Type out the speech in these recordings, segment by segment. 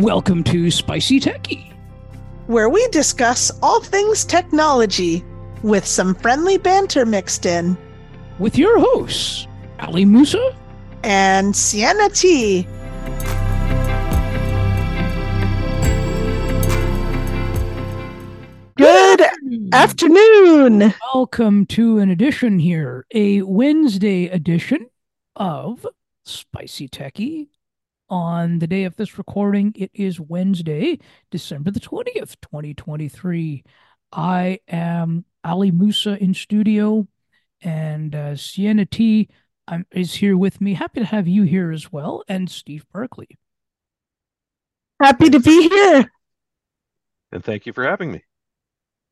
Welcome to Spicy Techy, where we discuss all things technology with some friendly banter mixed in. With your hosts, Ali Musa and Sienna T. Good afternoon. Welcome to an edition here, a Wednesday edition of Spicy Techy. On the day of this recording, it is Wednesday, December the 20th, 2023. I am Ali Musa in studio, and Sienna T is here with me. Happy to have you here as well, and Steve Barclay. Happy to be here. And thank you for having me.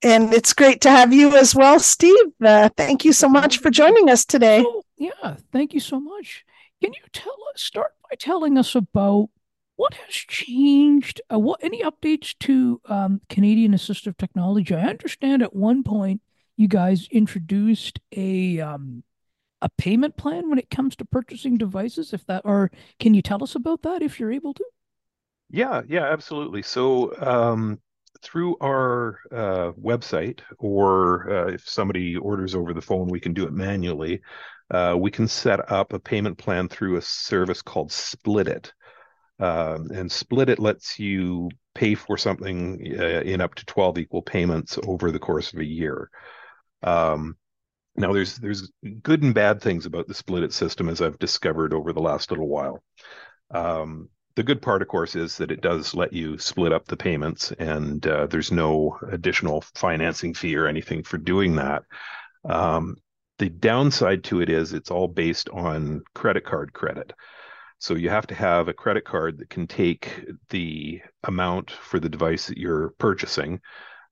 And it's great to have you as well, Steve. Thank you so much for joining us today. Oh, yeah, thank you so much. Can you start by telling us about what has changed, any updates to Canadian Assistive Technology? I understand at one point you guys introduced a payment plan when it comes to purchasing devices, can you tell us about that if you're able to? Yeah, absolutely. So through our website, or if somebody orders over the phone, we can do it manually. We can set up a payment plan through a service called Split It. And Split It lets you pay for something in up to 12 equal payments over the course of a year. Now, there's good and bad things about the Split It system, as I've discovered over the last little while. The good part, of course, is that it does let you split up the payments, and there's no additional financing fee or anything for doing that. The downside to it is it's all based on credit card credit. So you have to have a credit card that can take the amount for the device that you're purchasing.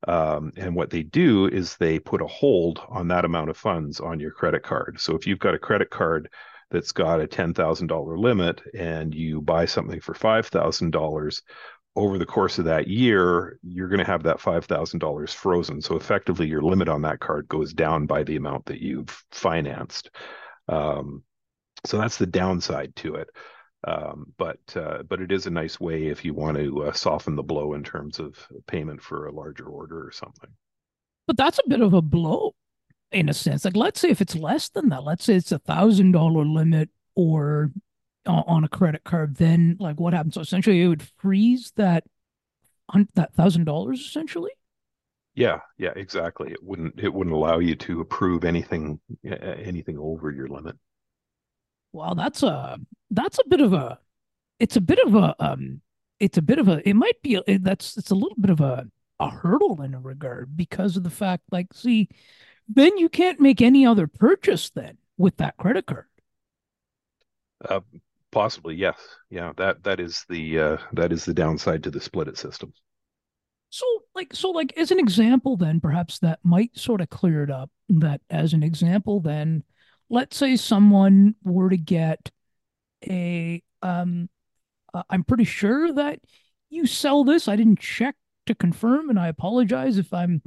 And what they do is they put a hold on that amount of funds on your credit card. So if you've got a credit card that's got a $10,000 limit and you buy something for $5,000, over the course of that year, you're going to have that $5,000 frozen. So effectively, your limit on that card goes down by the amount that you've financed. So that's the downside to it. But it is a nice way if you want to soften the blow in terms of payment for a larger order or something. But that's a bit of a blow in a sense. Like, let's say if it's less than that, let's say it's a $1,000 limit or on a credit card, then like what happens? So essentially it would freeze that $1,000 essentially. Yeah, exactly. It wouldn't allow you to approve anything over your limit. Wow. It's a little bit of a hurdle in a regard, because of the fact, like, see, then you can't make any other purchase then with that credit card. Possibly, yes. Yeah, that is the downside to the Split It system. So, as an example, then perhaps that might sort of clear it up. That as an example, then let's say someone were to get I'm pretty sure that you sell this. I didn't check to confirm, and I apologize if I'm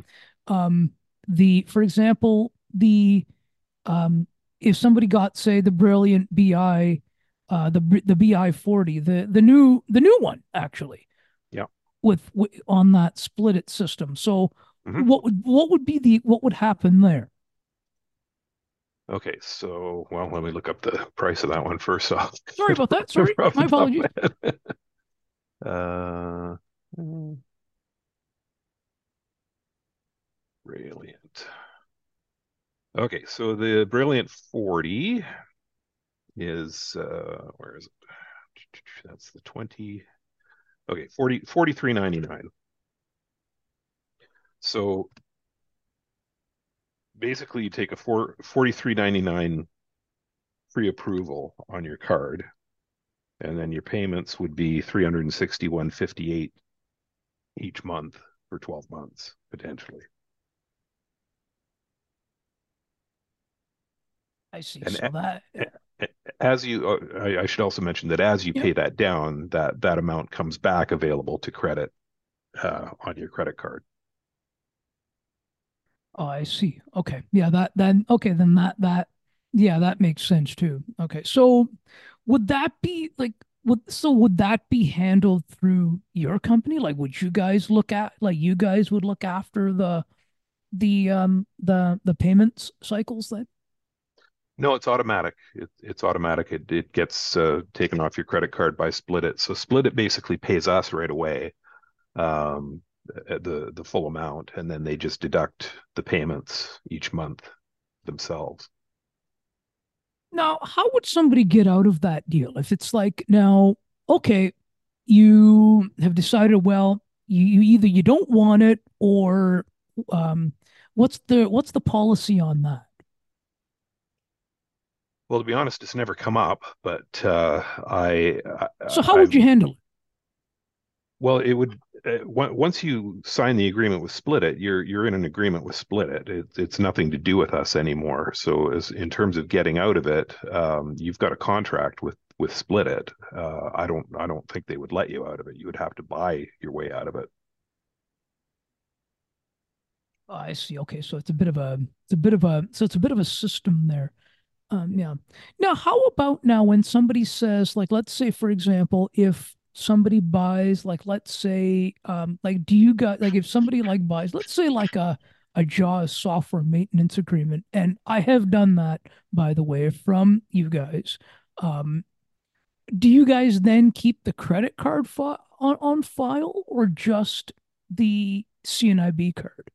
if somebody got, say, the Brailliant BI, the BI 40, the new one actually, yeah, with on that Split It system. So what would happen there? Okay, so let me look up the price of that one first off. Sorry about that. Sorry, my apologies. Brailliant. Okay, so the Brailliant 40 is, where is it? That's the 20. Okay, $43.99. So basically you take a $43.99 pre-approval on your card, and then your payments would be $361.58 each month for 12 months, potentially. I see. And so that, as you, I should also mention that as you pay that down, that amount comes back available to credit on your credit card. Oh, I see. Okay, yeah, that makes sense too. Okay, so would that be like would that be handled through your company? Like, would you guys look at, like, you guys would look after the payments cycles then? No, it's automatic. It's automatic. It gets taken off your credit card by Split It. So Split It basically pays us right away the full amount, and then they just deduct the payments each month themselves. Now, how would somebody get out of that deal? If it's like, now, okay, you have decided, well, you either you don't want it, or what's the policy on that? Well, to be honest, it's never come up, but so how would you handle it? Well, it would once you sign the agreement with Split It, you're in an agreement with Split It. It's nothing to do with us anymore. So, as in terms of getting out of it, you've got a contract with Split It. I don't think they would let you out of it. You would have to buy your way out of it. Oh, I see. Okay, so it's a bit of a system there. Yeah. Now, how about now when somebody says, like, let's say, for example, if somebody buys, like, let's say, like, do you guys, like, if somebody, like, buys, let's say, like, a JAWS software maintenance agreement, and I have done that, by the way, from you guys, do you guys then keep the credit card on file, or just the CNIB card?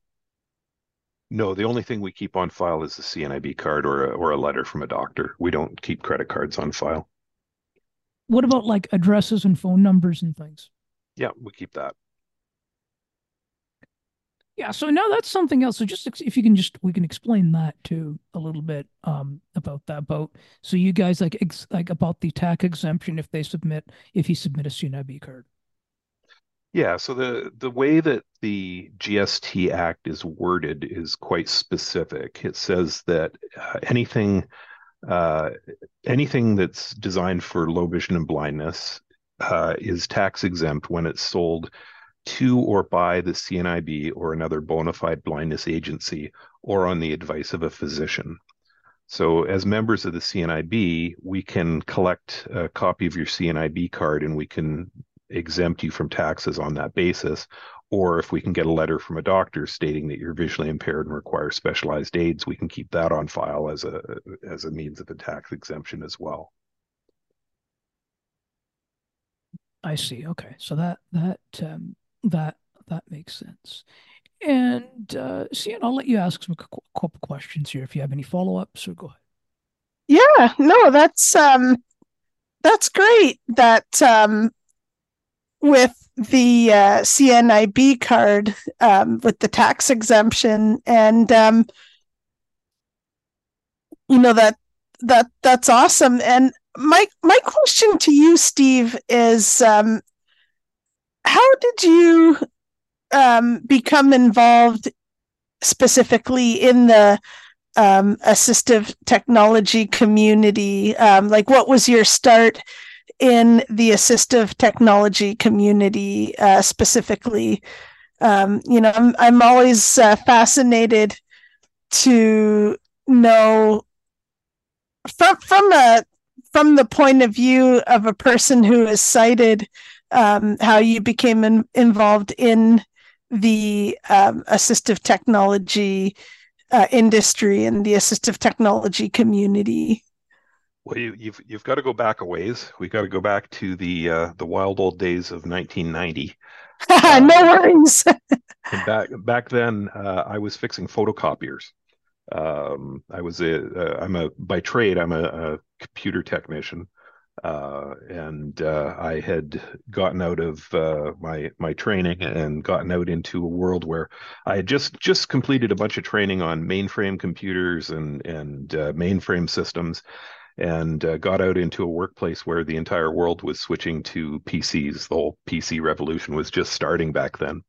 No, the only thing we keep on file is the CNIB card or a letter from a doctor. We don't keep credit cards on file. What about, like, addresses and phone numbers and things? Yeah, we keep that. Yeah, so now that's something else. So just if you can just, we can explain that too a little bit about that boat. So you guys, like, about the tax exemption if you submit a CNIB card. Yeah, so the way that the GST Act is worded is quite specific. It says that anything that's designed for low vision and blindness is tax exempt when it's sold to or by the CNIB or another bona fide blindness agency, or on the advice of a physician. So as members of the CNIB, we can collect a copy of your CNIB card, and we can exempt you from taxes on that basis. Or if we can get a letter from a doctor stating that you're visually impaired and require specialized aids, we can keep that on file as a means of a tax exemption as well. I see. Okay, so that makes sense. And Sienna, I'll let you ask some couple questions here if you have any follow-ups, or go ahead. Yeah, no, that's great. That with the CNIB card, with the tax exemption, and you know, that's awesome. And my question to you, Steve, is how did you become involved specifically in the assistive technology community? Like, what was your start in the assistive technology community specifically? You know, I'm always fascinated to know from the point of view of a person who is sighted, how you became involved in the assistive technology industry and the assistive technology community. Well, you've got to go back a ways. We got to go back to the wild old days of 1990. No worries. Back then, I was fixing photocopiers. By trade I'm a computer technician, and I had gotten out of my training and gotten out into a world where I had just completed a bunch of training on mainframe computers and mainframe systems. And got out into a workplace where the entire world was switching to PCs. The whole PC revolution was just starting back then.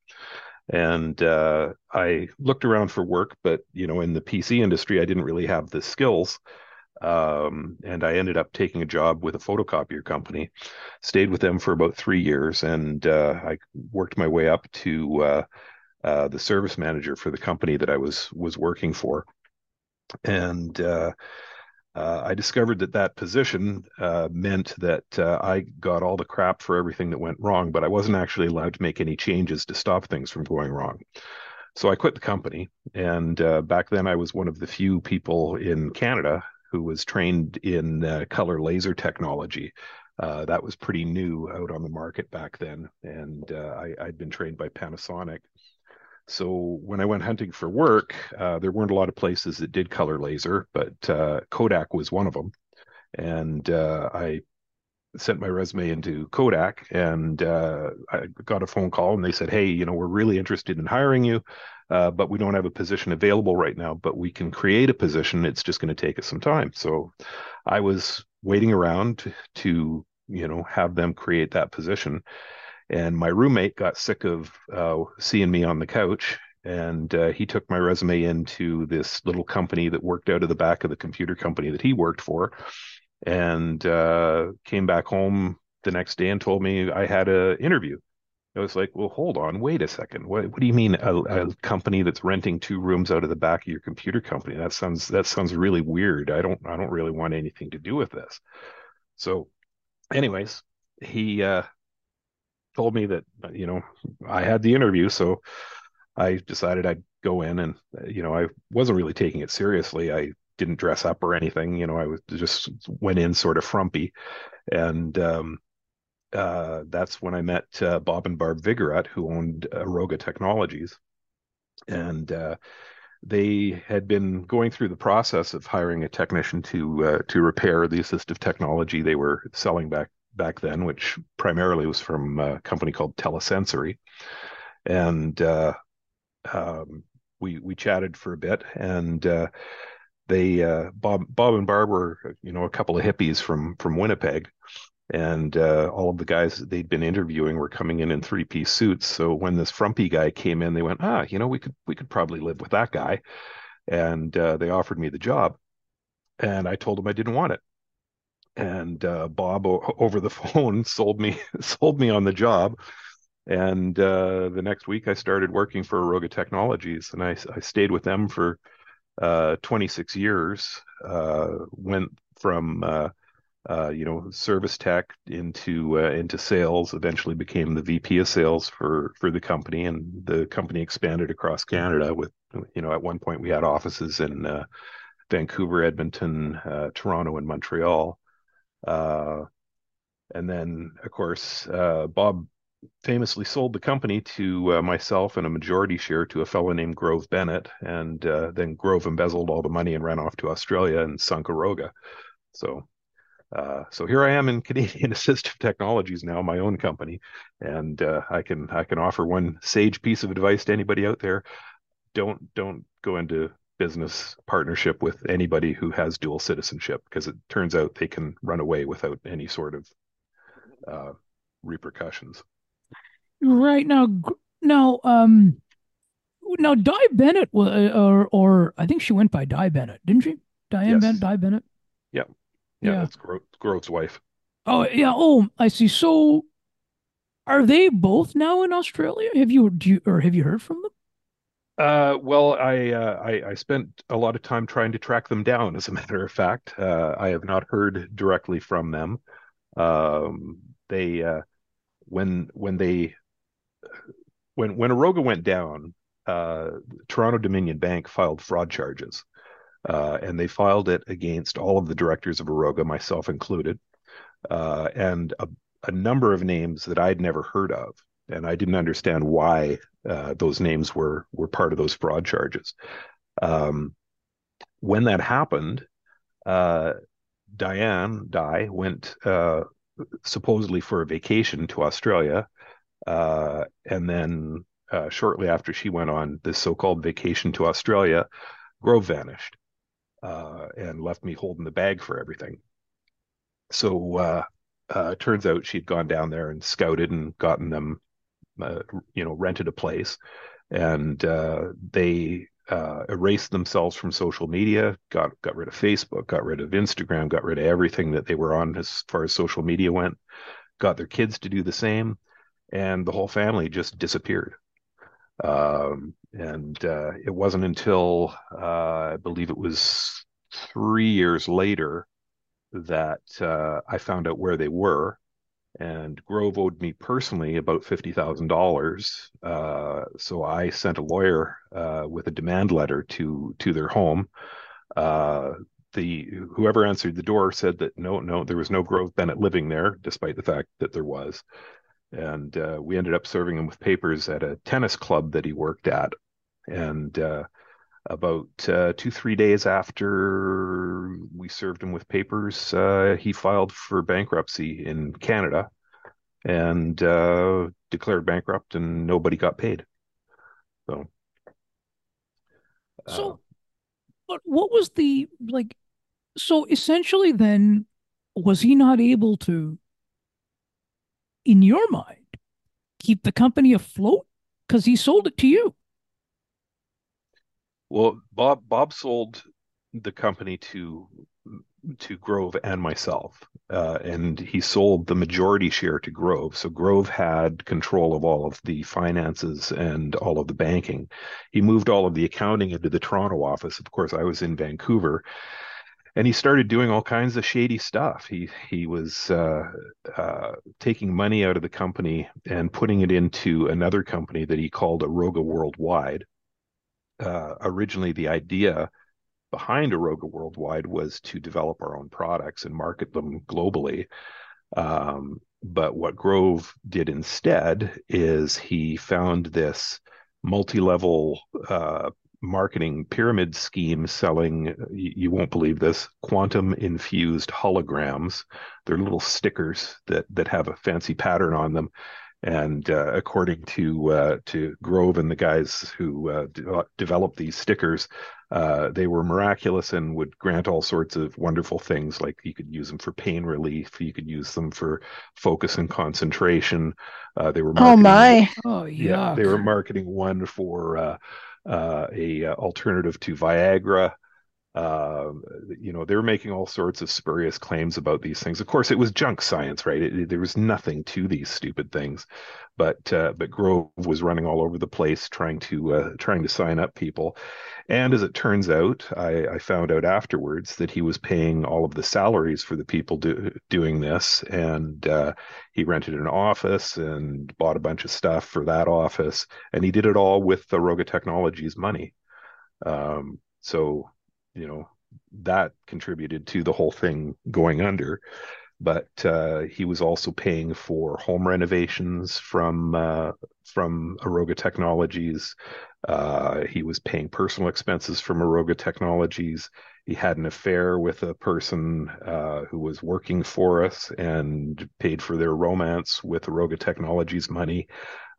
And I looked around for work, but, you know, in the PC industry, I didn't really have the skills. And I ended up taking a job with a photocopier company, stayed with them for about 3 years. And I worked my way up to the service manager for the company that I was working for. And I discovered that that position meant that I got all the crap for everything that went wrong, but I wasn't actually allowed to make any changes to stop things from going wrong. So I quit the company, and back then I was one of the few people in Canada who was trained in color laser technology. That was pretty new out on the market back then, and I'd been trained by Panasonic. So when I went hunting for work, there weren't a lot of places that did color laser, but Kodak was one of them. And I sent my resume into Kodak, and I got a phone call, and they said, hey, you know, we're really interested in hiring you, but we don't have a position available right now, but we can create a position. It's just going to take us some time. So I was waiting around to, you know, have them create that position. And my roommate got sick of seeing me on the couch, and he took my resume into this little company that worked out of the back of the computer company that he worked for, and came back home the next day and told me I had an interview. I was like, well, hold on, wait a second. What do you mean a company that's renting 2 rooms out of the back of your computer company? That sounds really weird. I don't really want anything to do with this. So anyways, he told me that, you know, I had the interview, so I decided I'd go in, and, you know, I wasn't really taking it seriously. I didn't dress up or anything, you know, I was just went in sort of frumpy. And that's when I met Bob and Barb Vigorat, who owned Aroga Technologies. And they had been going through the process of hiring a technician to repair the assistive technology they were selling back then, which primarily was from a company called Telesensory. And we chatted for a bit, and they Bob and Barb were, you know, a couple of hippies from Winnipeg, and all of the guys that they'd been interviewing were coming in 3-piece suits. So when this frumpy guy came in, they went, you know, we could probably live with that guy. And they offered me the job, and I told them I didn't want it. And Bob over the phone sold me on the job. And the next week I started working for Aroga Technologies, and I stayed with them for 26 years. Went from you know, service tech into sales. Eventually became the VP of sales for the company, and the company expanded across Canada. With, you know, at one point we had offices in Vancouver, Edmonton, Toronto, and Montreal. And then, of course, Bob famously sold the company to myself and a majority share to a fellow named Grove Bennett, and then Grove embezzled all the money and ran off to Australia and sunk Aroga. So here I am in Canadian Assistive Technologies now, my own company, and I can offer one sage piece of advice to anybody out there: don't go into business partnership with anybody who has dual citizenship, because it turns out they can run away without any sort of repercussions. Right now, now Di Bennett, or I think she went by Di Bennett, didn't she? Diane, yes. Bennett, Di Bennett. Yeah, yeah, yeah. That's Grove's wife. Oh yeah. Oh, I see. So, are they both now in Australia? Have you heard from them? Well, I spent a lot of time trying to track them down, as a matter of fact. I have not heard directly from them. They when Aroga went down, Toronto Dominion Bank filed fraud charges, and they filed it against all of the directors of Aroga, myself included, and a number of names that I'd never heard of. And I didn't understand why those names were part of those fraud charges. When that happened, Di went supposedly for a vacation to Australia, and then shortly after she went on this so-called vacation to Australia, Grove vanished and left me holding the bag for everything. So it turns out she'd gone down there and scouted and gotten them, you know, rented a place, and they erased themselves from social media, got rid of Facebook, got rid of Instagram, got rid of everything that they were on as far as social media went, got their kids to do the same, and the whole family just disappeared. And it wasn't until I believe it was 3 years later that I found out where they were, and Grove owed me personally about $50,000. So I sent a lawyer with a demand letter to their home. Whoever answered the door said that no, there was no Grove Bennett living there, despite the fact that there was. And we ended up serving him with papers at a tennis club that he worked at. And about 2-3 days after we served him with papers, he filed for bankruptcy in Canada and declared bankrupt, and nobody got paid. So but what was the, like, so essentially then, was he not able to, in your mind, keep the company afloat? Because he sold it to you. Well, Bob sold the company to Grove and myself, and he sold the majority share to Grove. So Grove had control of all of the finances and all of the banking. He moved all of the accounting into the Toronto office. Of course, I was in Vancouver, and he started doing all kinds of shady stuff. He was taking money out of the company and putting it into another company that he called Aroga Worldwide. Originally, the idea behind Aroga Worldwide was to develop our own products and market them globally. But what Grove did instead is he found this multi-level marketing pyramid scheme selling, you won't believe this, quantum-infused holograms. They're little stickers that have a fancy pattern on them. And according to Grove and the guys who developed these stickers, they were miraculous and would grant all sorts of wonderful things. Like you could use them for pain relief. You could use them for focus and concentration. They were marketing, they were marketing one for a alternative to Viagra. They were making all sorts of spurious claims about these things. Of course, it was junk science, right? There was nothing to these stupid things, but Grove was running all over the place trying to sign up people. And as it turns out, I found out afterwards that he was paying all of the salaries for the people doing this. And he rented an office and bought a bunch of stuff for that office. And he did it all with the Aroga Technologies money. That contributed to the whole thing going under. But he was also paying for home renovations from Aroga Technologies. He was paying personal expenses from Aroga Technologies. He had an affair with a person who was working for us and paid for their romance with Aroga Technologies money.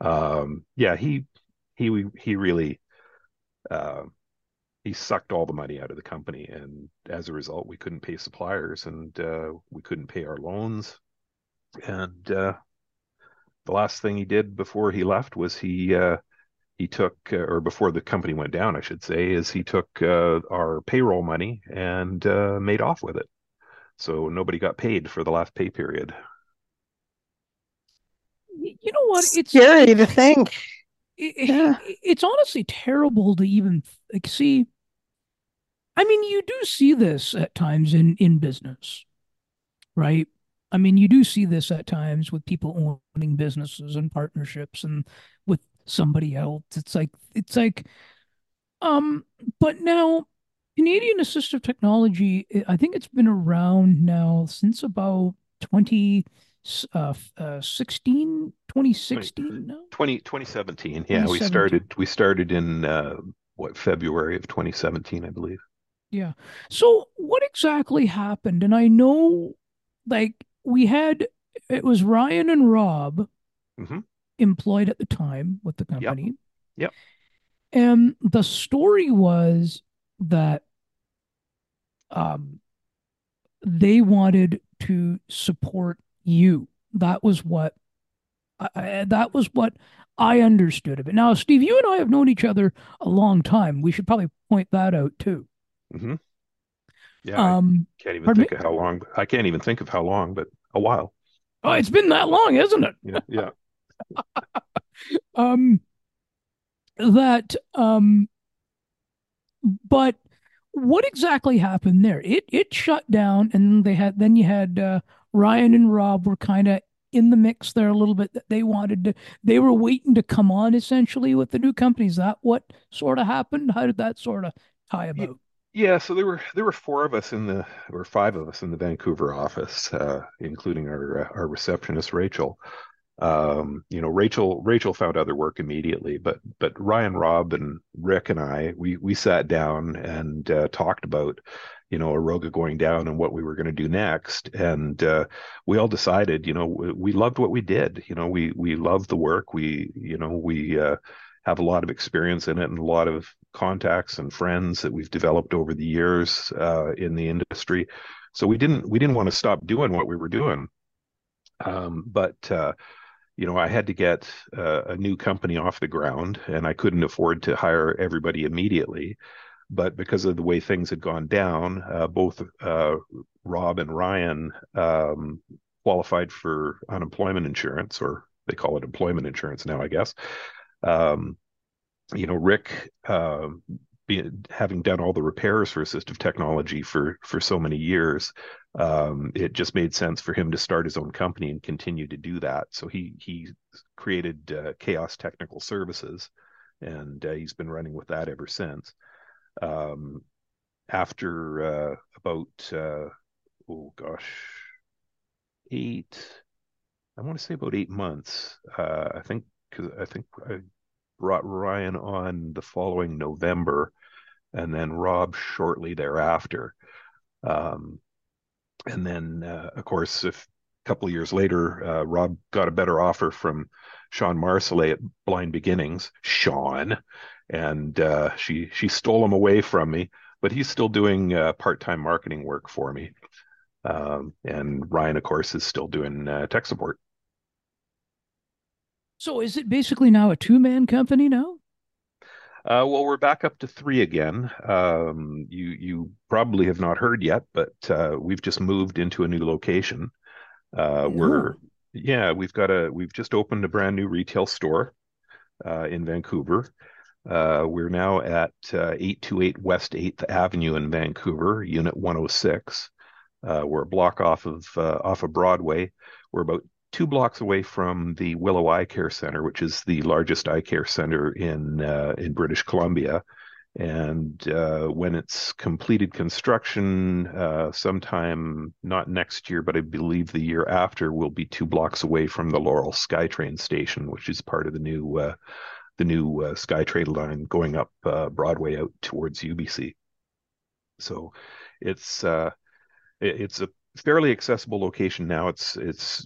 He really... He sucked all the money out of the company, and as a result, we couldn't pay suppliers, and we couldn't pay our loans. And the last thing he did before he left was before the company went down, I should say, is he took our payroll money and made off with it. So nobody got paid for the last pay period. You know what? It's scary to think. It's honestly terrible to even see. I mean, you do see this at times in business, right? I mean, you do see this at times with people owning businesses and partnerships and with somebody else. But now Canadian Assistive Technology, I think it's been around now since about 2017. Yeah, 2017. We started in February of 2017, I believe. Yeah. So what exactly happened? And I know, it was Ryan and Rob employed at the time with the company. Yep. And the story was that they wanted to support you. That was what I understood of it. Now, Steve, you and I have known each other a long time. We should probably point that out too. Mm-hmm. Yeah, I can't even think of how long, but a while. Oh, it's been that long, isn't it? Yeah. But what exactly happened there? It shut down, and you had Ryan and Rob were kind of in the mix there a little bit. That they were waiting to come on essentially with the new company. Is that what sort of happened? How did that sort of tie about? Yeah, so there were five of us in the Vancouver office, including our receptionist Rachel. Rachel found other work immediately, but Ryan, Rob, and Rick and I, we sat down and talked about, Aroga going down and what we were going to do next. And we all decided, we loved what we did. We loved the work. We have a lot of experience in it and a lot of contacts and friends that we've developed over the years in the industry. So we didn't want to stop doing what we were doing. I had to get a new company off the ground, and I couldn't afford to hire everybody immediately. But because of the way things had gone down, both Rob and Ryan qualified for unemployment insurance, or they call it employment insurance now, I guess. Rick, having done all the repairs for assistive technology for so many years, it just made sense for him to start his own company and continue to do that. So he created Chaos Technical Services, and he's been running with that ever since. After about 8 months, I think I brought Ryan on the following November, and then Rob shortly thereafter. And then, of course, a couple of years later, Rob got a better offer from Sean Marcellet at Blind Beginnings, Sean, and she stole him away from me, but he's still doing part-time marketing work for me. And Ryan, of course, is still doing tech support. So is it basically now a two-man company now? We're back up to three again. You probably have not heard yet, but we've just moved into a new location. We've just opened a brand new retail store in Vancouver. We're now at 828 West 8th Avenue in Vancouver, Unit 106. We're a block off of Broadway. We're about 2 blocks away from the Willow Eye Care Centre, which is the largest eye care centre in British Columbia. And when it's completed construction, sometime not next year, but I believe the year after, we'll be 2 blocks away from the Laurel SkyTrain station, which is part of the new SkyTrain line going up Broadway out towards UBC. So it's a fairly accessible location now. It's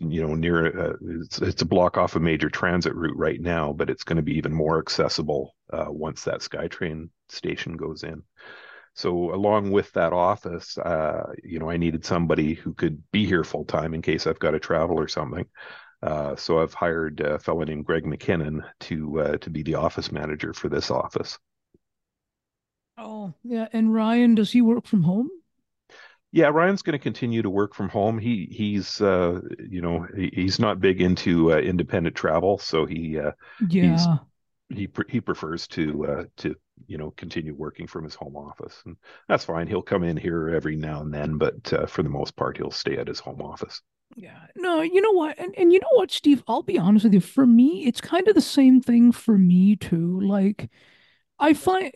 a block off a major transit route right now, but it's going to be even more accessible once that SkyTrain station goes in. So along with that office, I needed somebody who could be here full time in case I've got to travel or something. So I've hired a fellow named Greg McKinnon to be the office manager for this office. Oh yeah, and Ryan, does he work from home? Yeah, Ryan's going to continue to work from home. He's not big into independent travel, so he prefers to continue working from his home office, and that's fine. He'll come in here every now and then, but for the most part, he'll stay at his home office. Yeah, no, you know what, and you know what, Steve, I'll be honest with you. For me, it's kind of the same thing for me too. Like, I find,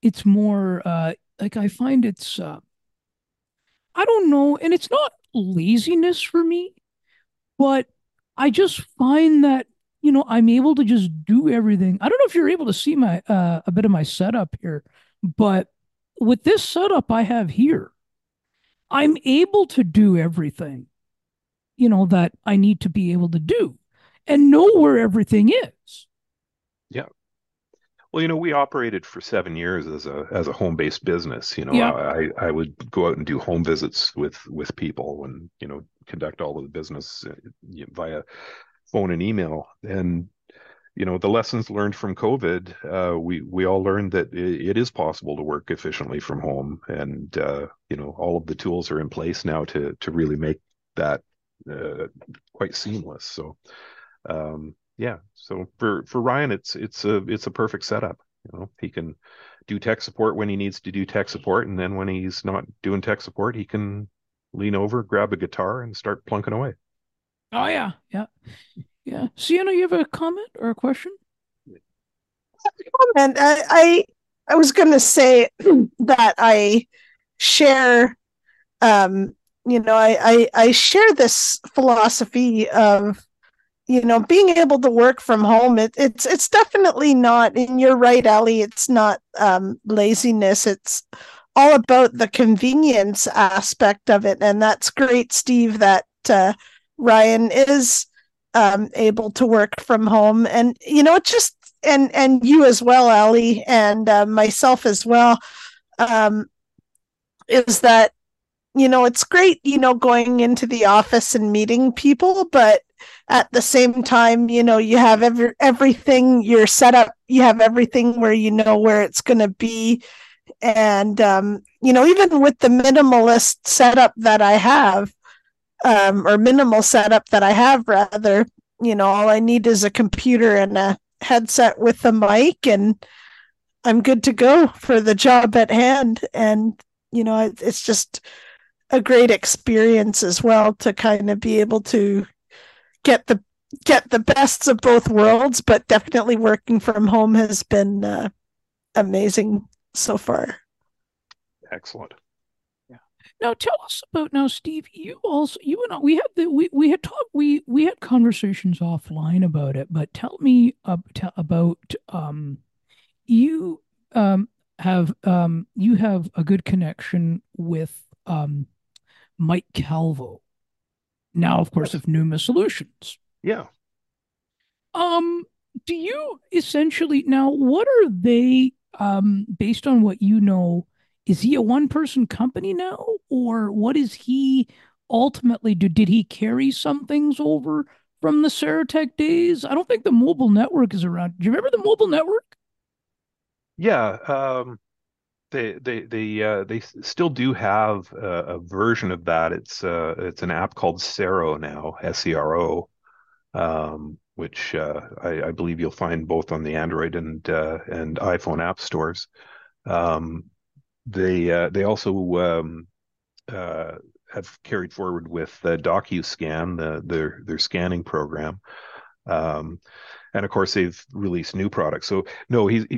it's more I don't know, and it's not laziness for me, but I just find that, I'm able to just do everything. I don't know if you're able to see my a bit of my setup here, but with this setup I have here, I'm able to do everything, that I need to be able to do and know where everything is. Yeah. Well, we operated for 7 years as a home-based business. I would go out and do home visits with people and, conduct all of the business via phone and email. And, the lessons learned from COVID, we all learned that it is possible to work efficiently from home. And, all of the tools are in place now to really make that quite seamless. So, yeah. So for Ryan, it's a perfect setup. You know, he can do tech support when he needs to do tech support, and then when he's not doing tech support, he can lean over, grab a guitar, and start plunking away. Oh yeah, yeah, yeah. Sienna, you have a comment or a question? And I was going to say that I share, you know, I share this philosophy of, you know, being able to work from home. It's definitely not, and you're right, Ali, it's not laziness. It's all about the convenience aspect of it. And that's great, Steve, that Ryan is able to work from home. And, you know, it just, and you as well, Ali, and myself as well, is that, you know, it's great, you know, going into the office and meeting people, but at the same time, you know, you have everything, you're set up, you have everything where you know where it's going to be. And, you know, even with the minimalist setup that I have, or minimal setup that I have, rather, you know, all I need is a computer and a headset with a mic, and I'm good to go for the job at hand. And, you know, it's just a great experience as well to kind of be able to get the best of both worlds, but definitely working from home has been amazing so far. Excellent. Yeah. Now tell us about, now Steve, we had conversations offline about it, but tell me about you have a good connection with Mike Calvo. Now, of course, of Pneuma Solutions. Yeah. Do you essentially, now, what are they, based on what you know, is he a one-person company now? Or what is he ultimately do? Did he carry some things over from the Serotek days? I don't think the mobile network is around. Do you remember the mobile network? Yeah. They still do have a version of that. It's an app called Sero now, S-E-R-O, which I believe you'll find both on the Android and iPhone app stores. They also have carried forward with DocuScan, their scanning program. And of course, they've released new products. So no, to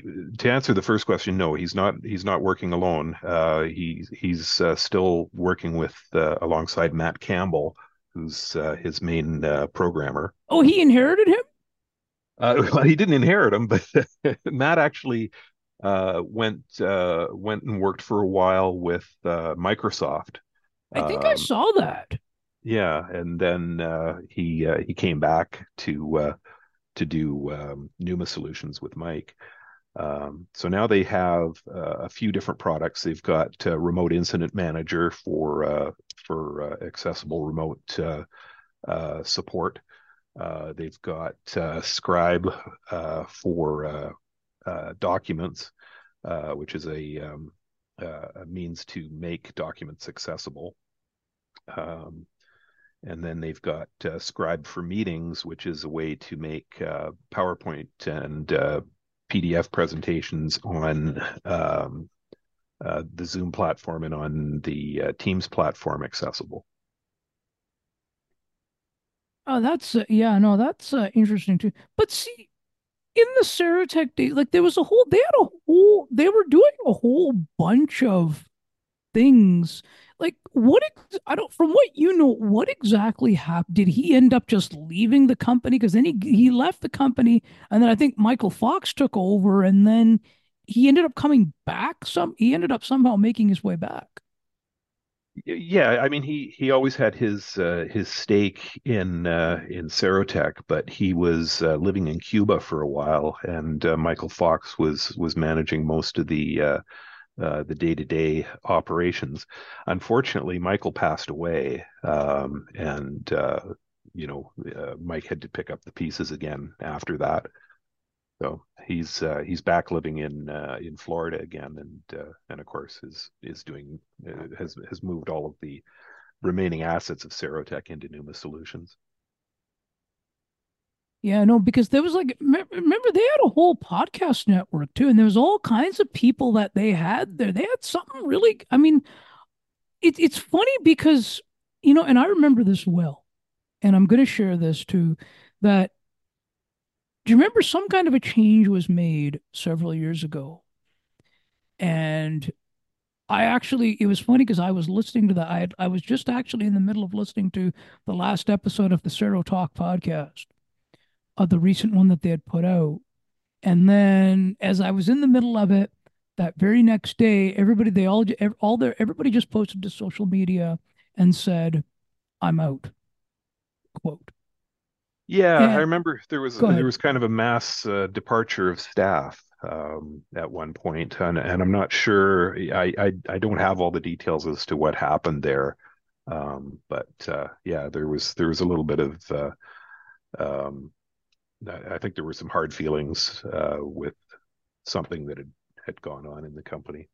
answer the first question, no, he's not working alone. He's still working with alongside Matt Campbell, who's his main programmer. Oh, he inherited him? Well, he didn't inherit him, but Matt actually went and worked for a while with Microsoft. I think I saw that. Yeah, and then he came back to do Pneuma Solutions with Mike. So now they have a few different products. They've got Remote Incident Manager for accessible remote support. They've got Scribe for documents, which is a means to make documents accessible. And then they've got Scribe for Meetings, which is a way to make PowerPoint and PDF presentations on the Zoom platform and on the Teams platform accessible. Oh, that's, yeah, no, that's interesting too. But see, in the Serotek day, like there was a whole, they were doing a whole bunch of things. Like what, I don't, from what you know, what exactly happened? Did he end up just leaving the company? Because then he left the company, and then I think Michael Fox took over, and then he ended up coming back. He ended up somehow making his way back. Yeah, I mean, he always had his stake in Serotek, but he was living in Cuba for a while, and Michael Fox was managing most of the day-to-day operations. Unfortunately, Michael passed away, and you know, Mike had to pick up the pieces again after that. So he's back living in Florida again, and of course is doing has moved all of the remaining assets of Serotek into Pneuma Solutions. Yeah, no, because there was like, remember, they had a whole podcast network too, and there was all kinds of people that they had there. They had something really, I mean, it's funny because, you know, and I remember this well, and I'm going to share this too, that, do you remember some kind of a change was made several years ago? And I actually, it was funny because I was listening to that. I was just actually in the middle of listening to the last episode of the Serotek podcast. The recent one that they had put out. And then as I was in the middle of it, that very next day, everybody just posted to social media and said, "I'm out," quote. Yeah, and I remember there was kind of a mass departure of staff at one point, and I'm not sure, I don't have all the details as to what happened there, but yeah, there was a little bit of I think there were some hard feelings with something that had gone on in the company.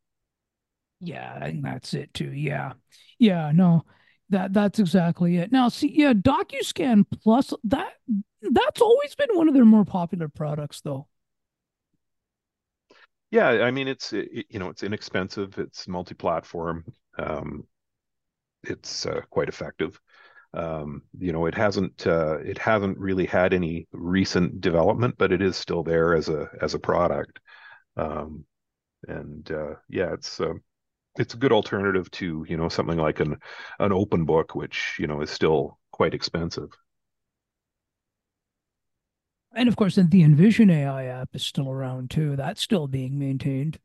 Yeah, I think that's it too. Yeah, no, that's exactly it. Now, see, yeah, DocuScan Plus, that's always been one of their more popular products, though. Yeah, I mean, it's inexpensive, it's multi-platform, it's quite effective. You know, it hasn't really had any recent development, but it is still there as a product. Yeah, it's a good alternative to, you know, something like an open book, which, you know, is still quite expensive. And of course, the Envision AI app is still around too. That's still being maintained.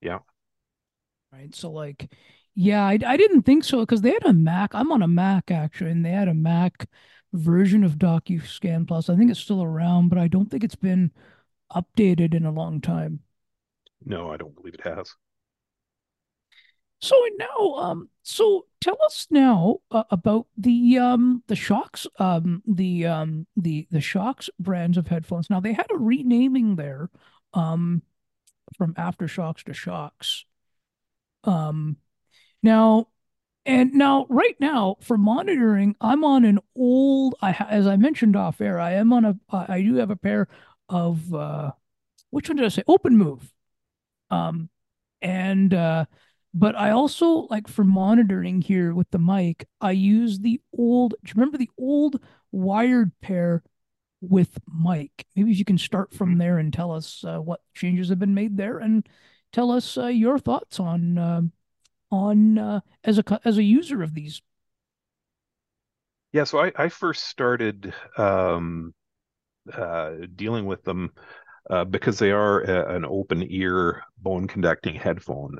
Yeah. Right. So like, yeah, I didn't think so because they had a Mac. I'm on a Mac, actually, and they had a Mac version of DocuScan Plus. I think it's still around, but I don't think it's been updated in a long time. No, I don't believe it has. So now, so tell us now about the Shokz, the Shokz brands of headphones. Now they had a renaming there, from Aftershokz to Shokz. Now, right now, for monitoring, I'm on an old, as I mentioned off air, I do have a pair of, which one did I say? Open Move. But I also, like, for monitoring here with the mic, I use the old, do you remember the old wired pair with mic? Maybe if you can start from there and tell us what changes have been made there and tell us your thoughts on as a user of these. Yeah, so I first started dealing with them because they are an open ear bone conducting headphone,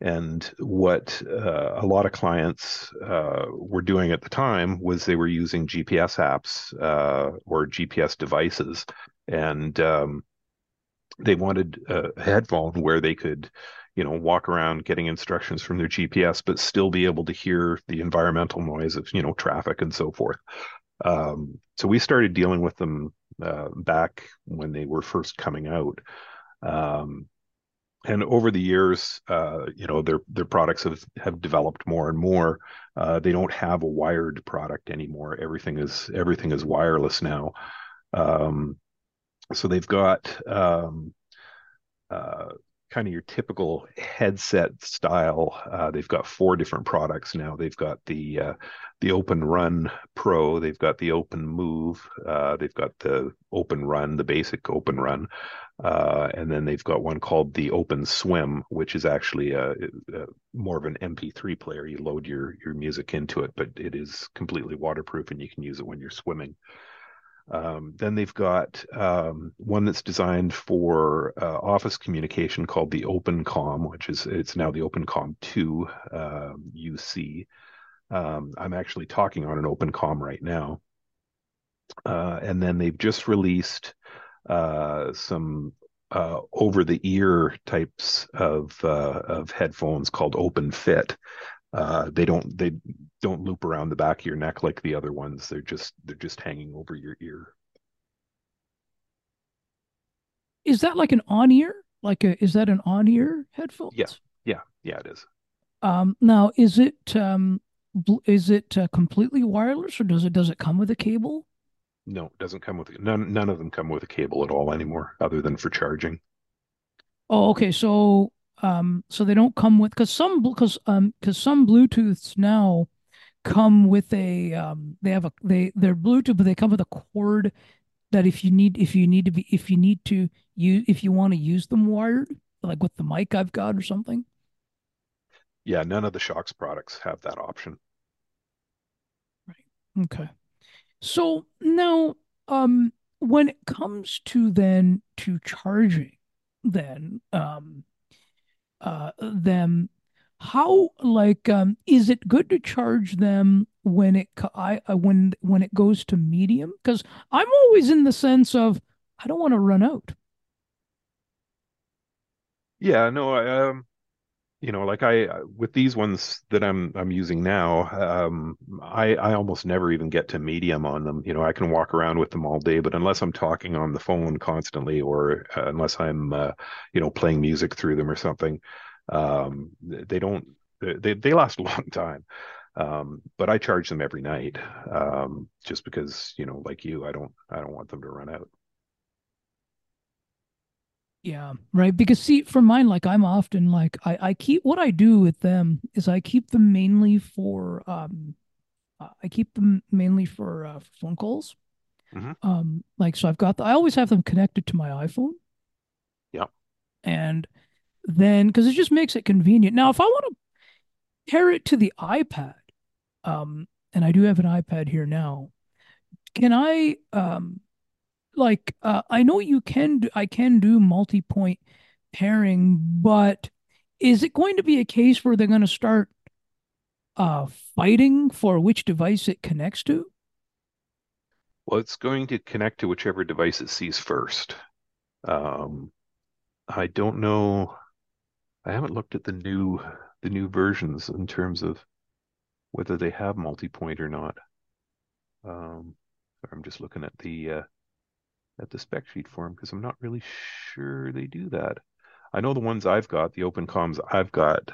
and what a lot of clients were doing at the time was they were using GPS apps or GPS devices, and they wanted a headphone where they could, you know, walk around getting instructions from their GPS, but still be able to hear the environmental noise of, you know, traffic and so forth. So we started dealing with them back when they were first coming out. And over the years, you know, their products have developed more and more. They don't have a wired product anymore. Everything is wireless now. So they've got kind of your typical headset style. They've got four different products now. They've got the Open Run Pro. They've got the Open Move. They've got the Open Run, the basic Open Run, and then they've got one called the Open Swim, which is actually a more of an MP3 player. You load your music into it, but it is completely waterproof, and you can use it when you're swimming. Then they've got one that's designed for office communication called the OpenCom, which is, it's now the OpenCom 2 UC. I'm actually talking on an OpenCom right now. And then they've just released some over-the-ear types of headphones called OpenFit. They don't loop around the back of your neck like the other ones. They're just hanging over your ear. Is that like an on-ear? Is that an on-ear headphone? Yeah, it is. Now, is it completely wireless, or does it come with a cable? No, it doesn't come with none of them come with a cable at all anymore, other than for charging. Oh, okay. So, so they don't come with, because some Bluetooths now come with a they're Bluetooth, but they come with a cord that if you want to use them wired, like with the mic I've got or something. Yeah, none of the Shokz products have that option. Right. Okay. So now, when it comes to charging, how, like, is it good to charge them when it goes to medium? Because I'm always in the sense of I don't want to run out. Yeah, no, with these ones that I'm using now, I almost never even get to medium on them. You know, I can walk around with them all day, but unless I'm talking on the phone constantly, or unless I'm, playing music through them or something, they last a long time. But I charge them every night, just because, like you, I don't want them to run out. Yeah, right. Because see, for mine, like I'm often like I keep, what I do with them is I keep them mainly for phone calls. Mm-hmm. So I've got I always have them connected to my iPhone. Yeah, and then because it just makes it convenient. Now, if I want to pair it to the iPad, and I do have an iPad here now, can I? I know you can do, I can do multi-point pairing, but is it going to be a case where they're going to start fighting for which device it connects to? Well, it's going to connect to whichever device it sees first. I don't know. I haven't looked at the new versions in terms of whether they have multi-point or not. I'm just looking at the spec sheet for them, because I'm not really sure they do that. I know the ones I've got, the OpenComs I've got,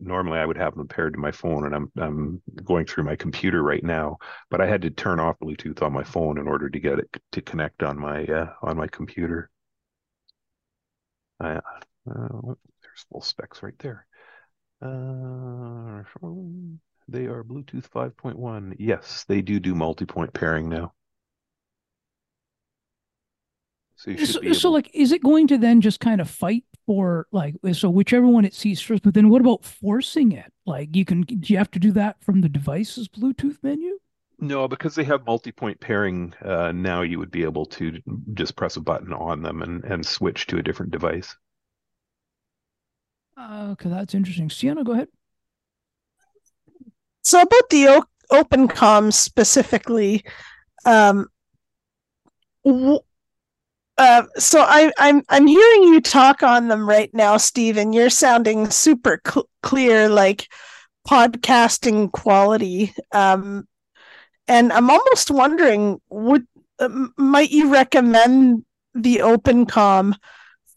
normally I would have them paired to my phone, and I'm going through my computer right now, but I had to turn off Bluetooth on my phone in order to get it to connect on my computer. There's full specs right there. They are Bluetooth 5.1. Yes, they do multi-point pairing now. So is it going to then just kind of fight for, whichever one it sees first? But then what about forcing it? Do you have to do that from the device's Bluetooth menu? No, because they have multi-point pairing now. You would be able to just press a button on them and switch to a different device. Okay, that's interesting. Sienna, go ahead. So about the OpenCom specifically, so I'm hearing you talk on them right now, Steve, and you're sounding super clear, like podcasting quality. And I'm almost wondering, might you recommend the OpenCom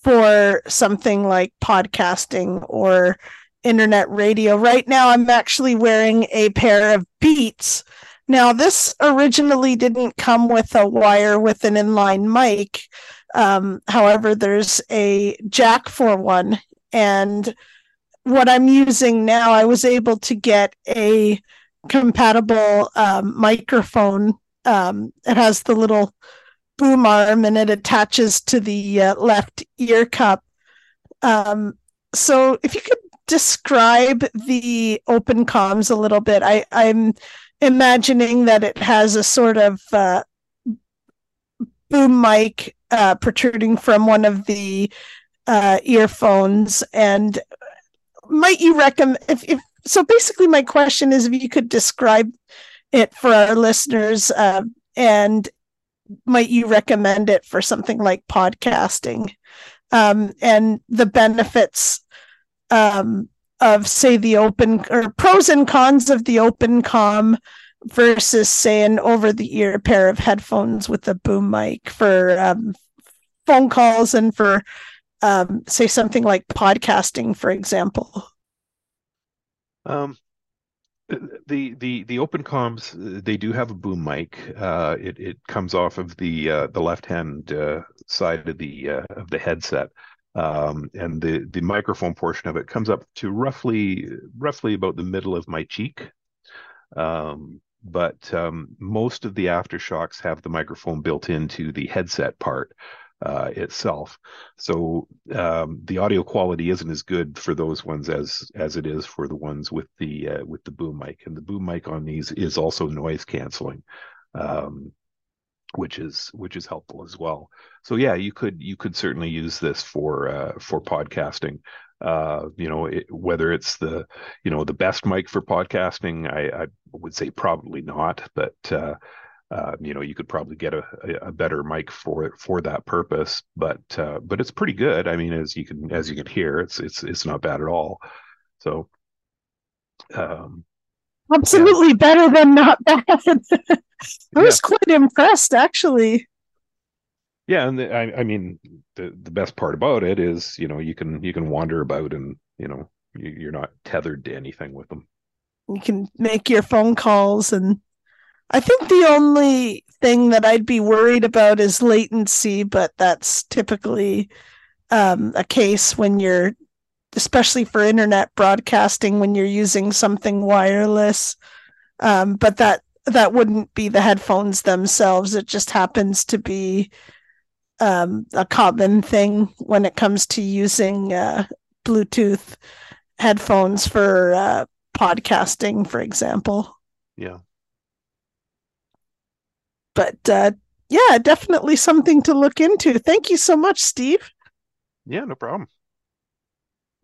for something like podcasting or internet radio? Right now, I'm actually wearing a pair of Beats. Now, this originally didn't come with a wire with an inline mic. However, there's a jack for one. And what I'm using now, I was able to get a compatible microphone. It has the little boom arm and it attaches to the left ear cup. So if you could describe the OpenComs a little bit. I'm imagining that it has a sort of boom mic protruding from one of the earphones, and might you recommend? So basically, my question is if you could describe it for our listeners, and might you recommend it for something like podcasting, and the benefits of say the open, or pros and cons of the OpenCom versus say an over-the-ear pair of headphones with a boom mic for phone calls and for say something like podcasting, for example. The OpenComs, they do have a boom mic. It comes off of the left hand side of the headset, and the microphone portion of it comes up to roughly about the middle of my cheek. But most of the aftershocks have the microphone built into the headset part itself. So the audio quality isn't as good for those ones as it is for the ones with the boom mic. And the boom mic on these is also noise canceling, which is helpful as well. So yeah, you could certainly use this for podcasting. Whether it's the best mic for podcasting, I would say probably not, but you could probably get a better mic for that purpose. But it's pretty good. I mean, as you can hear, it's not bad at all. So absolutely, yeah. Better than not bad. I was quite impressed, actually. Yeah, and I mean the best part about it is you can wander about, and you're not tethered to anything with them. You can make your phone calls, and I think the only thing that I'd be worried about is latency, but that's typically a case when you're, especially for internet broadcasting, when you're using something wireless. But that wouldn't be the headphones themselves. It just happens to be a common thing when it comes to using Bluetooth headphones for podcasting, for example. Yeah. But yeah, definitely something to look into. Thank you so much, Steve. Yeah, no problem.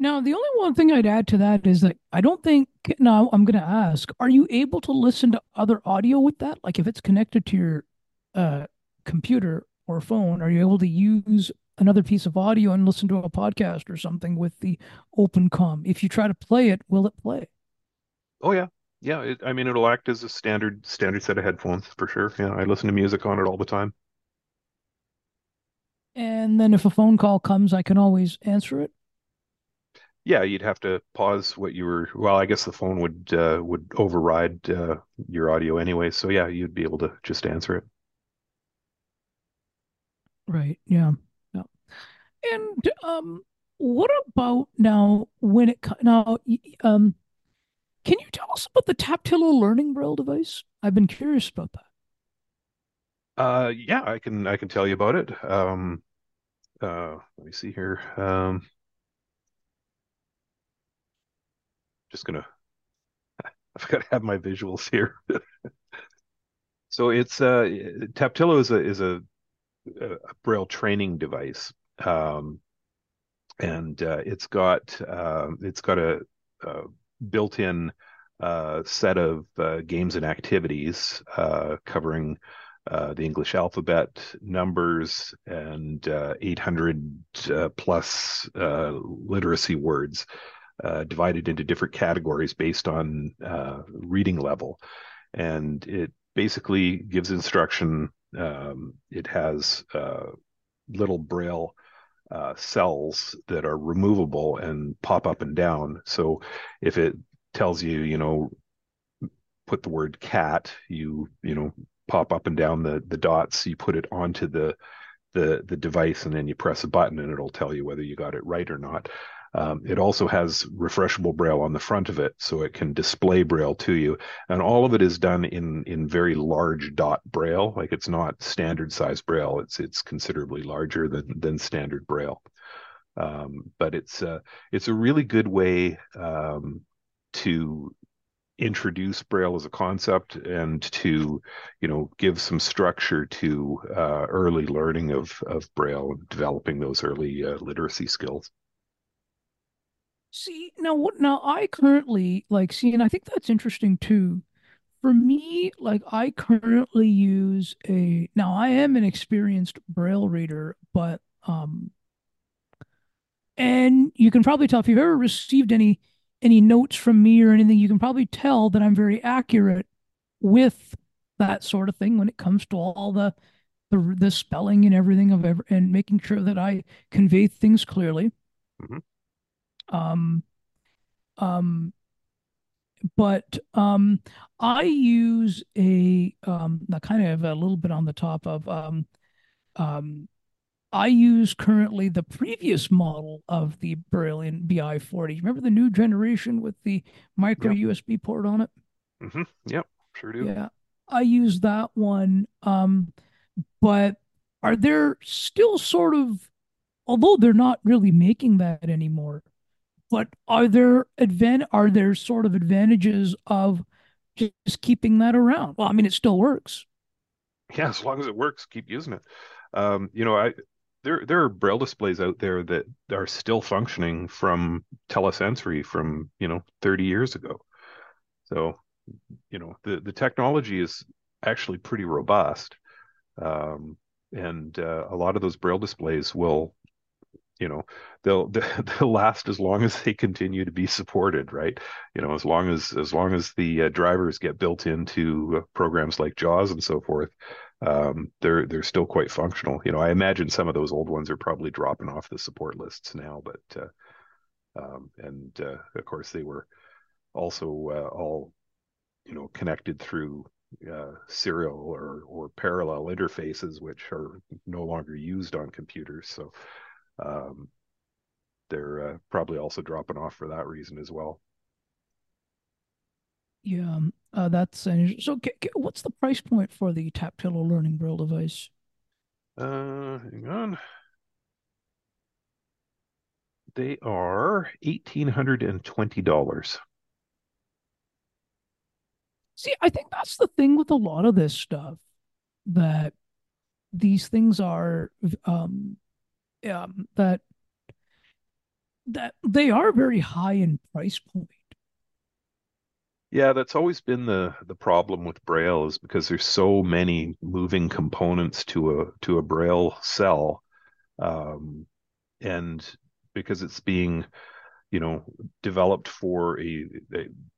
Now, the only one thing I'd add to that is that I don't think, now I'm going to ask, are you able to listen to other audio with that? Like if it's connected to your computer or phone, are you able to use another piece of audio and listen to a podcast or something with the OpenCom? If you try to play it, will it play? Oh, yeah. Yeah. It'll act as a standard set of headphones for sure. Yeah, I listen to music on it all the time. And then if a phone call comes, I can always answer it. Yeah, you'd have to pause what you were. Well, I guess the phone would override your audio anyway. So yeah, you'd be able to just answer it. Right. Yeah. Yeah. And what about now? When it can you tell us about the Taptilo Learning Braille device? I've been curious about that. Yeah, I can tell you about it. Let me see here. I've got to have my visuals here. So it's Taptilo is a Braille training device, and it's got a built-in set of games and activities covering the English alphabet, numbers, and 800 plus literacy words. Divided into different categories based on reading level. And it basically gives instruction. It has little Braille cells that are removable and pop up and down. So if it tells you, put the word cat, you pop up and down the dots, you put it onto the device, and then you press a button and it'll tell you whether you got it right or not. It also has refreshable Braille on the front of it, so it can display Braille to you. And all of it is done in very large dot Braille. Like, it's not standard size Braille. It's considerably larger than standard Braille. But it's a really good way to introduce Braille as a concept and to, give some structure to early learning of Braille and developing those early literacy skills. See, now I currently and I think that's interesting too. For me, I currently use I am an experienced Braille reader, but and you can probably tell if you've ever received any notes from me or anything, you can probably tell that I'm very accurate with that sort of thing when it comes to all the spelling and everything and making sure that I convey things clearly. Mm-hmm. But I use a kind of a little bit on the top of, I use currently the previous model of the Brailliant BI 40. Remember the new generation with the micro USB port on it? Mm-hmm. Yep, sure do. Yeah, I use that one. But are there still sort of, although they're not really making that anymore, but are there sort of advantages of just keeping that around? Well, I mean, it still works. Yeah, as long as it works, keep using it. There are braille displays out there that are still functioning from Telesensory from 30 years ago. So, the technology is actually pretty robust, and a lot of those braille displays will, they'll last as long as they continue to be supported, right? As long as the drivers get built into programs like JAWS and so forth, they're still quite functional. I imagine some of those old ones are probably dropping off the support lists now, but of course they were also all connected through serial or parallel interfaces, which are no longer used on computers. So they're probably also dropping off for that reason as well. Yeah, that's interesting. So what's the price point for the Taptilo Learning Braille device? Hang on. They are $1,820. See, I think that's the thing with a lot of this stuff, that these things are that they are very high in price point. Yeah, that's always been the problem with Braille, is because there's so many moving components to a Braille cell, and because it's being developed for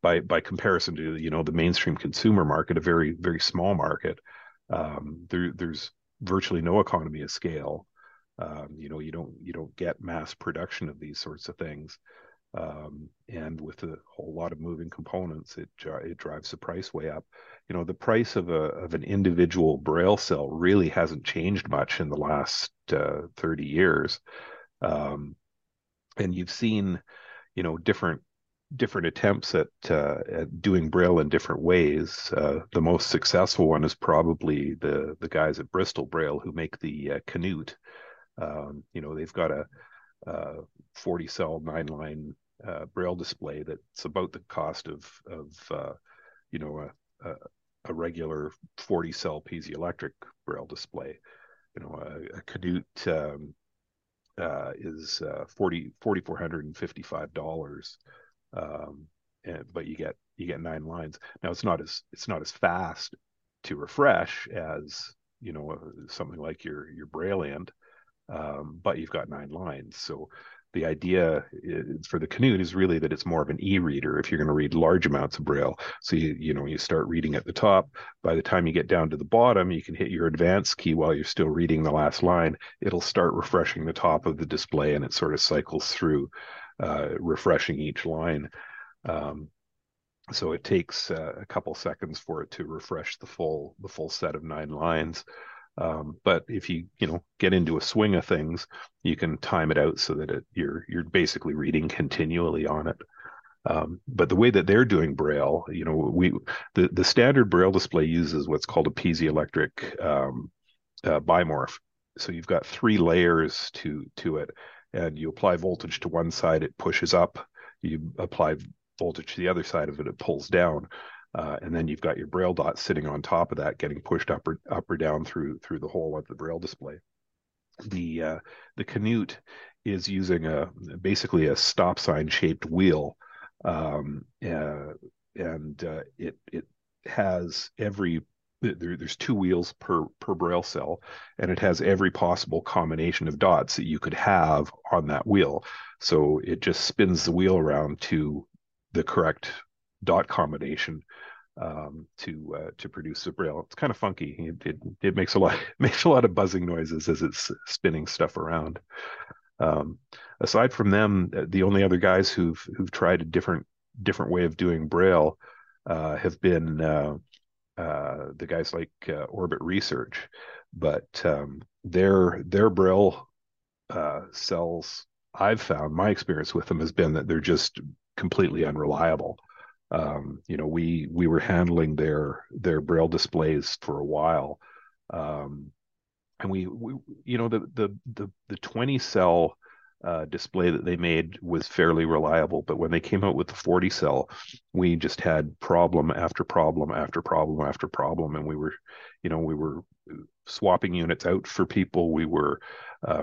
by comparison to the mainstream consumer market, a very, very small market. There's virtually no economy of scale. You don't get mass production of these sorts of things. And with a whole lot of moving components, it drives the price way up. The price of an individual Braille cell really hasn't changed much in the last 30 years. And you've seen, different attempts at doing Braille in different ways. The most successful one is probably the guys at Bristol Braille who make the Canute. They've got a 40 cell 9-line Braille display that's about the cost of a regular 40 cell piezoelectric Braille display. A Canute is $4,455. But you get 9 lines. Now it's not as fast to refresh as something like your Brailliant, but you've got 9 lines. So the idea for the Canute is really that it's more of an e-reader if you're going to read large amounts of Braille. So you start reading at the top. By the time you get down to the bottom, you can hit your advanced key while you're still reading the last line. It'll start refreshing the top of the display, and it sort of cycles through, refreshing each line. So it takes a couple seconds for it to refresh the full set of 9 lines. But if you get into a swing of things, you can time it out so that you're basically reading continually on it. But the way that they're doing Braille, the standard Braille display uses what's called a piezoelectric bimorph. So you've got 3 layers to it, and you apply voltage to one side, it pushes up. You apply voltage to the other side of it, it pulls down. And then you've got your Braille dot sitting on top of that, getting pushed up or down through the whole of the Braille display. The Canute is using basically a stop sign shaped wheel, and it has every. There's 2 wheels per Braille cell, and it has every possible combination of dots that you could have on that wheel. So it just spins the wheel around to the correct dot combination to produce the Braille. It's kind of funky. It makes a lot of buzzing noises as it's spinning stuff around. Aside from them, the only other guys who've tried a different different way of doing Braille have been the guys like Orbit Research, but their Braille cells, I've found, my experience with them has been that they're just completely unreliable. You know, we were handling their Braille displays for a while, and we you know, the 20 cell display that they made was fairly reliable, but when they came out with the 40 cell, we just had problem after problem after problem after problem, and we were swapping units out for people, we were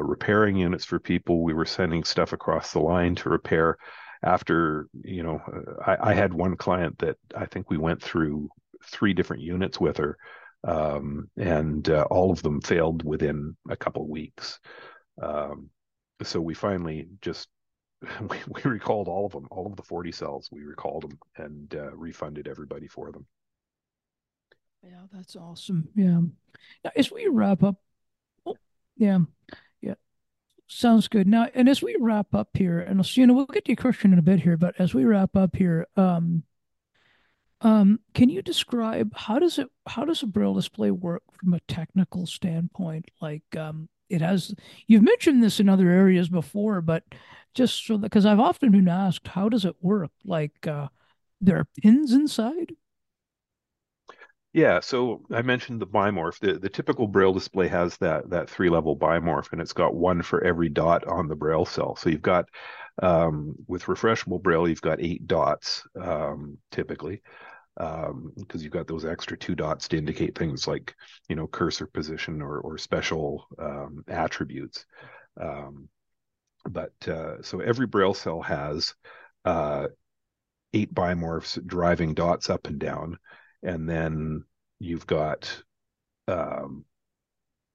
repairing units for people, we were sending stuff across the line to repair. After, you know, I had one client that I think we went through 3 different units with her, and all of them failed within a couple of weeks. So we finally just, we recalled all of them, all of the 40 cells, we recalled them and refunded everybody for them. Yeah, that's awesome. Yeah. Now, as we wrap up, sounds good. Now, and as we wrap up here, and you know, we'll get to your question in a bit here, but as we wrap up here, can you describe how does a Braille display work from a technical standpoint? Like, it has, you've mentioned this in other areas before, but just so that, because I've often been asked, how does it work? Like, there are pins inside? Yeah, so I mentioned the bimorph. The typical Braille display has that 3-level bimorph, and it's got one for every dot on the Braille cell. So you've got, with refreshable Braille, you've got 8 dots, typically, because you've got those extra 2 dots to indicate things like, you know, cursor position or special attributes. So every Braille cell has 8 bimorphs driving dots up and down. And then you've got an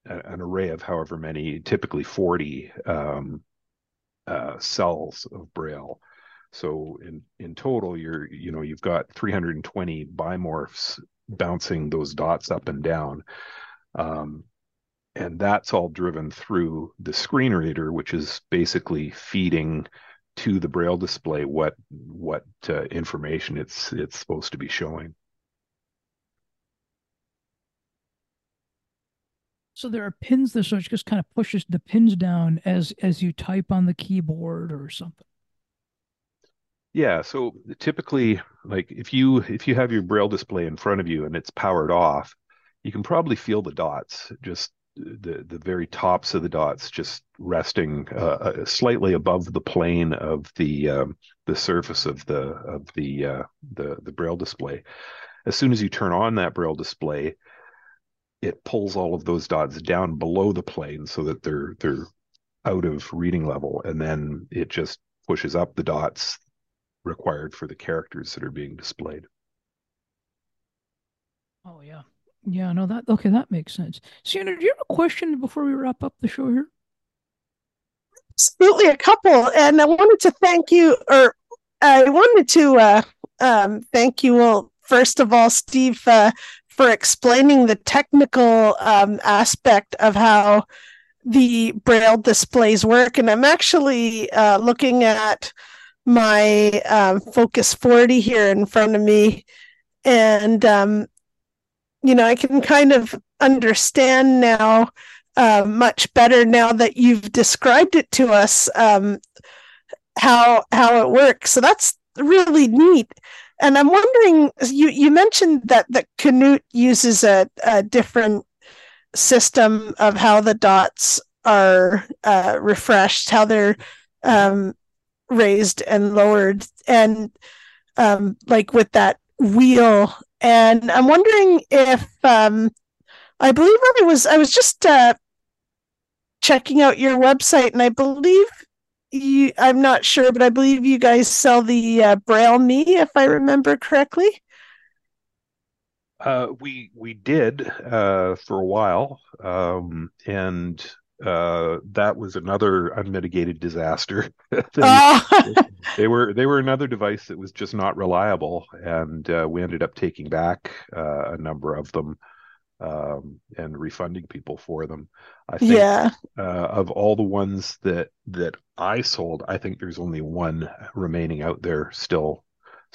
array of however many, typically 40 cells of Braille. So in total, you've got 320 bimorphs bouncing those dots up and down, and that's all driven through the screen reader, which is basically feeding to the Braille display what information it's supposed to be showing. So there are pins there, so it just kind of pushes the pins down as you type on the keyboard or something. Yeah. So typically, like if you have your Braille display in front of you and it's powered off, you can probably feel the dots, just the very tops of the dots, just resting slightly above the plane of the surface of the Braille display. As soon as you turn on that Braille display, it pulls all of those dots down below the plane so that they're out of reading level, and then it just pushes up the dots required for the characters that are being displayed. Oh yeah, yeah. No, that makes sense. Sienna, do you have a question before we wrap up the show here? Absolutely, a couple, and I wanted to thank you, thank you all. First of all, Steve, for explaining the technical aspect of how the Braille displays work. And I'm actually looking at my Focus 40 here in front of me. And, you know, I can kind of understand now much better now that you've described it to us, how it works. So that's really neat. And I'm wondering, you mentioned that Canute uses a different system of how the dots are refreshed, how they're raised and lowered, and like with that wheel. And I'm wondering if I believe I was just checking out your website, and I believe. I'm not sure, but I believe you guys sell the Braille Me, if I remember correctly. We did for a while, and that was another unmitigated disaster. They were another device that was just not reliable, and we ended up taking back a number of them. And refunding people for them. I think of all the ones that I sold, I think there's only one remaining out there still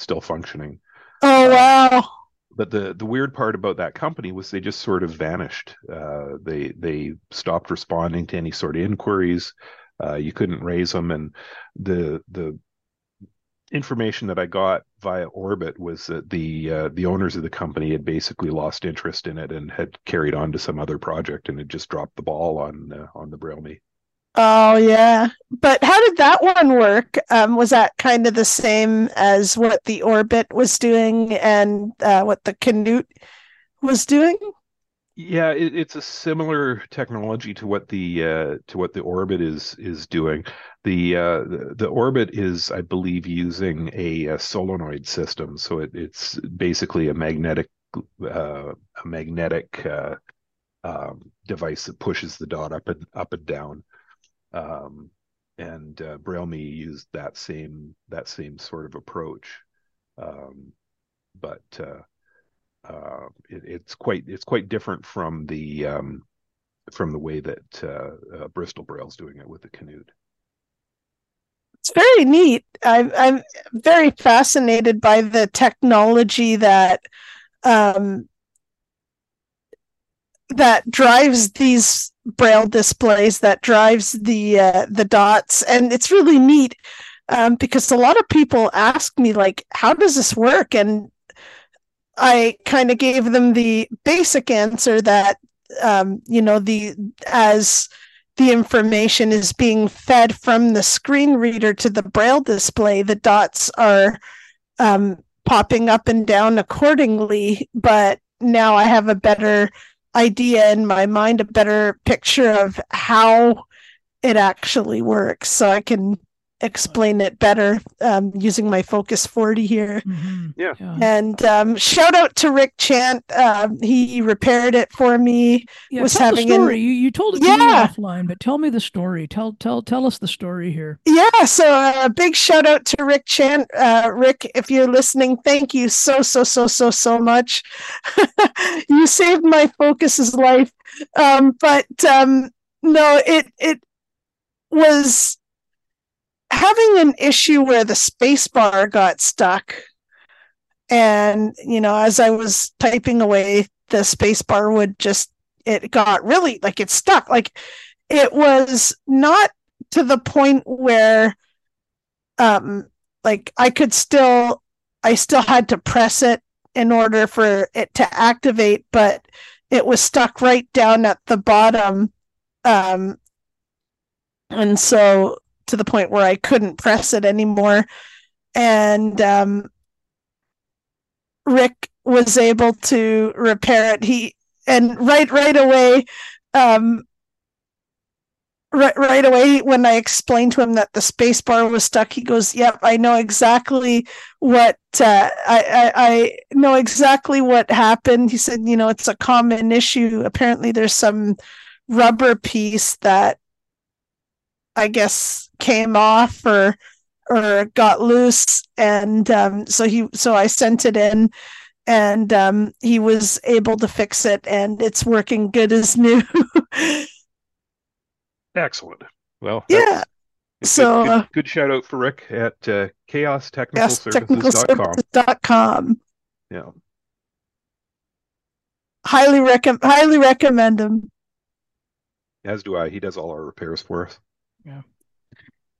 still functioning. Oh, wow. But the weird part about that company was they just sort of vanished. They stopped responding to any sort of inquiries. You couldn't raise them. And the information that I got via Orbit was that the owners of the company had basically lost interest in it and had carried on to some other project and had just dropped the ball on the Brailme. Oh, yeah. But how did that one work? Was that kind of the same as what the Orbit was doing and what the Canute was doing? Yeah, it's a similar technology to what the Orbit is doing. The Orbit is, I believe, using a solenoid system, so it's basically a magnetic device that pushes the dot up and down. And Brailme used that same sort of approach, but it's quite different from the way that Bristol Braille's doing it with the Canute. It's very neat. I'm very fascinated by the technology that drives these Braille displays, that drives the dots, and it's really neat because a lot of people ask me, like, how does this work? And I kind of gave them the basic answer that as the information is being fed from the screen reader to the Braille display, the dots are popping up and down accordingly. But now I have a better idea in my mind, a better picture of how it actually works, so I can explain it better using my Focus 40 here. Mm-hmm. Yeah. And shout out to Rick Chant. He repaired it for me. Yeah, was having the story. You told it to me offline, but tell me the story. Tell us the story here. Yeah. So a big shout out to Rick Chant. Rick, if you're listening, thank you so much. You saved my Focus's life. But no, it was having an issue where the spacebar got stuck, and as I was typing away, the spacebar got stuck. Like, it was not to the point where I still had to press it in order for it to activate, but it was stuck right down at the bottom, and so to the point where I couldn't press it anymore. And Rick was able to repair it. Right away when I explained to him that the space bar was stuck, he goes, "Yep, I know exactly what I know exactly what happened." He said, "It's a common issue. Apparently there's some rubber piece that I guess came off or got loose," and so I sent it in, and he was able to fix it, and it's working good as new. Excellent. Well, yeah. So good shout out for Rick at chaostechnicalservices.com. Yeah. Highly recommend him. As do I. He does all our repairs for us. Yeah.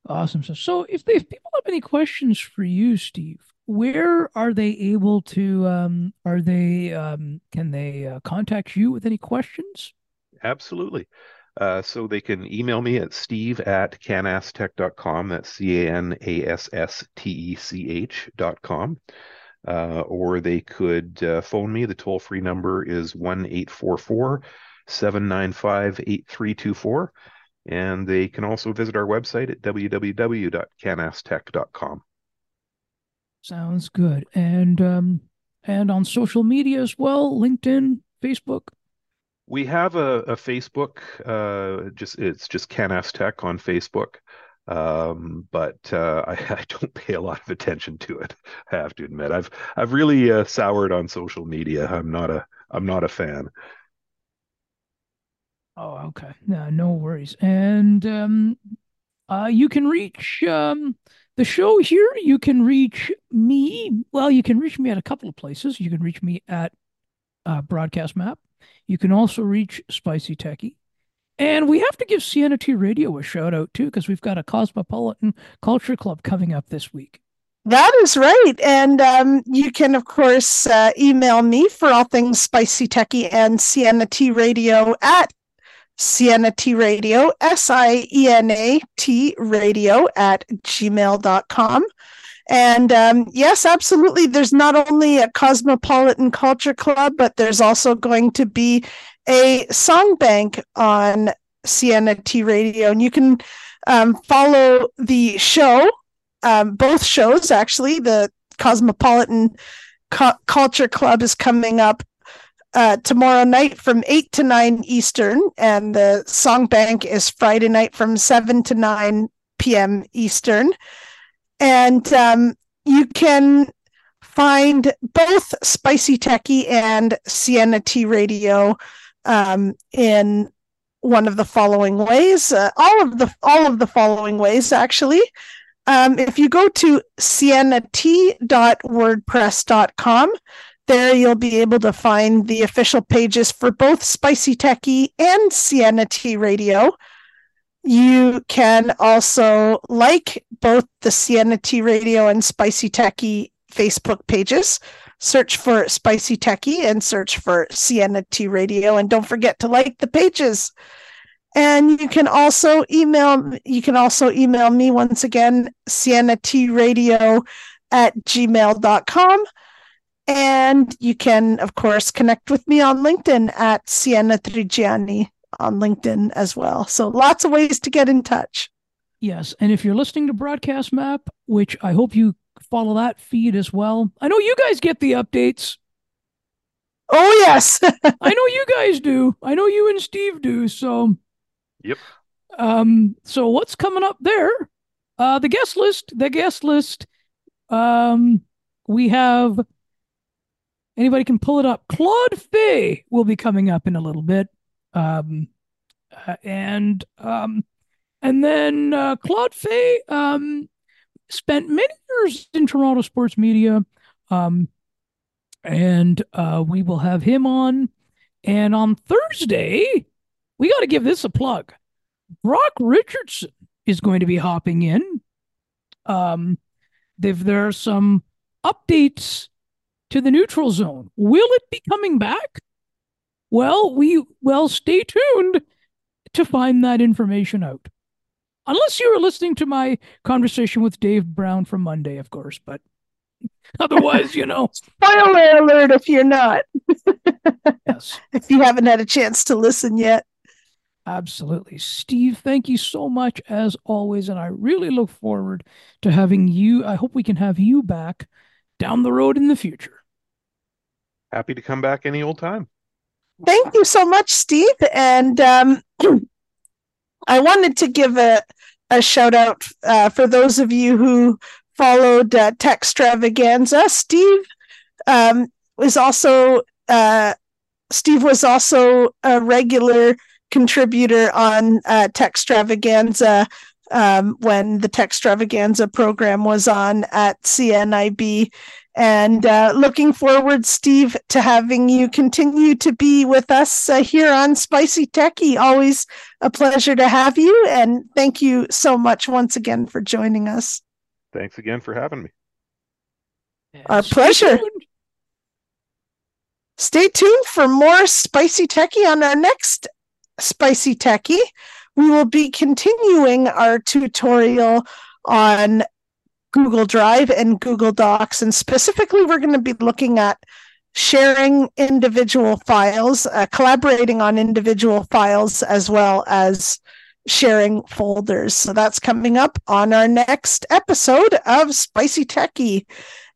Awesome. So if people have any questions for you, Steve, where are they able to, can they contact you with any questions? Absolutely. So they can email me at steve@canasstech.com. That's CANASSTECH.com. Or they could phone me. The toll-free number is 1-844-795-8324. And they can also visit our website at www.canasstech.com. Sounds good. And on social media as well, LinkedIn, Facebook. We have a Facebook. It's just Canas Tech on Facebook. But I don't pay a lot of attention to it, I have to admit. I've really soured on social media. I'm not a fan. Oh, okay. No worries. And you can reach The show here, you can reach me. Well, you can reach me at a couple of places. You can reach me at Broadcast Map. You can also reach Spicy Techy. And we have to give Sienna T Radio a shout out too, because we've got a Cosmopolitan Culture Club coming up this week. That is right. And you can, of course, email me for all things Spicy Techy and Sienna T Radio at Sienna T Radio, SIENAT radio@gmail.com. And yes, absolutely. There's not only a Cosmopolitan Culture Club, but there's also going to be a song bank on Sienna T Radio. And you can follow the show, both shows, actually. The Cosmopolitan Culture Club is coming up tomorrow night from 8 to 9 Eastern, and the Song Bank is Friday night from 7 to 9 p.m. Eastern. And you can find both Spicy Techy and Sienna T Radio in one of the following ways, all of the following ways, actually. If you go to siennat.wordpress.com, there you'll be able to find the official pages for both Spicy Techy and Sienna T Radio. You can also like both the Sienna T Radio and Spicy Techy Facebook pages. Search for Spicy Techy and search for Sienna T Radio, and don't forget to like the pages. And you can also email me once again, siennatradio@gmail.com. And you can, of course, connect with me on LinkedIn at Sienna Trigiani on LinkedIn as well. So lots of ways to get in touch. Yes. And if you're listening to Broadcast Map, which I hope you follow that feed as well. I know you guys get the updates. Oh, yes. I know you guys do. I know you and Steve do. So, yep. So what's coming up there? The guest list. We have, anybody can pull it up. Claude Fay will be coming up in a little bit. And then Claude Fay spent many years in Toronto sports media, and we will have him on. And on Thursday, we got to give this a plug. Brock Richardson is going to be hopping in. There are some updates to the neutral zone. Will it be coming back? Well, stay tuned to find that information out. Unless you were listening to my conversation with Dave Brown from Monday, of course, but otherwise, you know. Spoiler alert if you're not. Yes. If you haven't had a chance to listen yet. Absolutely. Steve, thank you so much as always, and I really look forward to having you. I hope we can have you back down the road in the future. Happy to come back any old time. Thank you so much, Steve. And I wanted to give a shout out for those of you who followed Tech Extravaganza. Steve was also a regular contributor on Tech Extravaganza when the Tech Extravaganza program was on at CNIB. And looking forward, Steve, to having you continue to be with us here on Spicy Techy. Always a pleasure to have you. And thank you so much once again for joining us. Thanks again for having me. Our pleasure. Stay tuned for more Spicy Techy on our next Spicy Techy. We will be continuing our tutorial on Google Drive and Google Docs. And specifically, we're going to be looking at sharing individual files, collaborating on individual files, as well as sharing folders. So that's coming up on our next episode of Spicy Techy.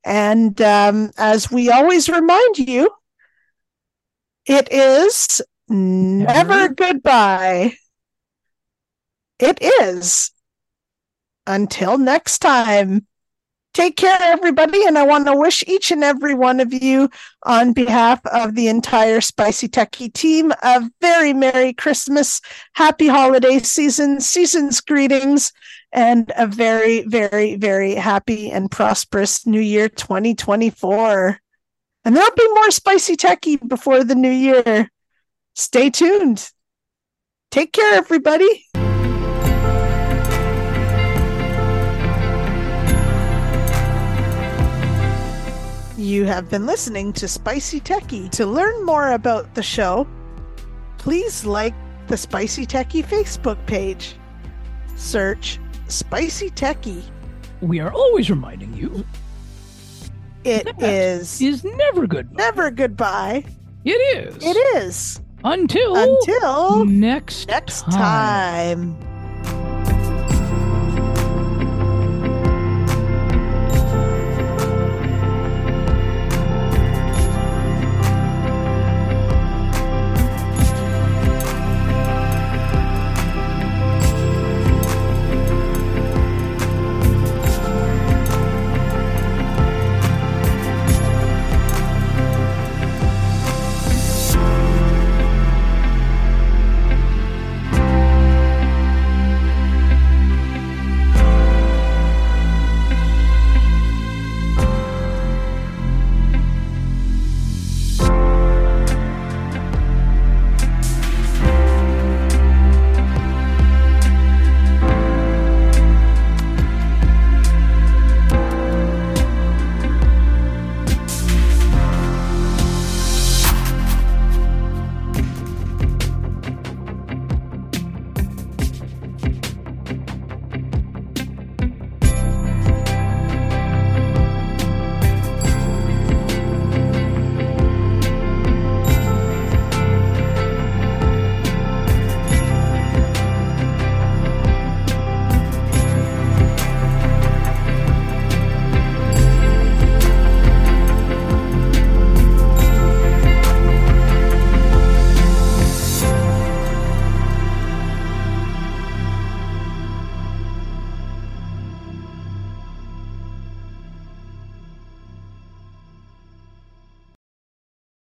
And as we always remind you, it is never goodbye. It is. Until next time, take care, everybody. And I want to wish each and every one of you, on behalf of the entire Spicy Techy team, a very Merry Christmas, Happy Holiday Season, Season's Greetings, and a very, very, very happy and prosperous new year 2024. And there'll be more Spicy Techy before the new year. Stay tuned. Take care, everybody. You have been listening to Spicy Techy. To learn more about the show, please like the Spicy Techy Facebook page. Search Spicy Techy. We are always reminding you it is never goodbye. Never goodbye. It is. Until next time.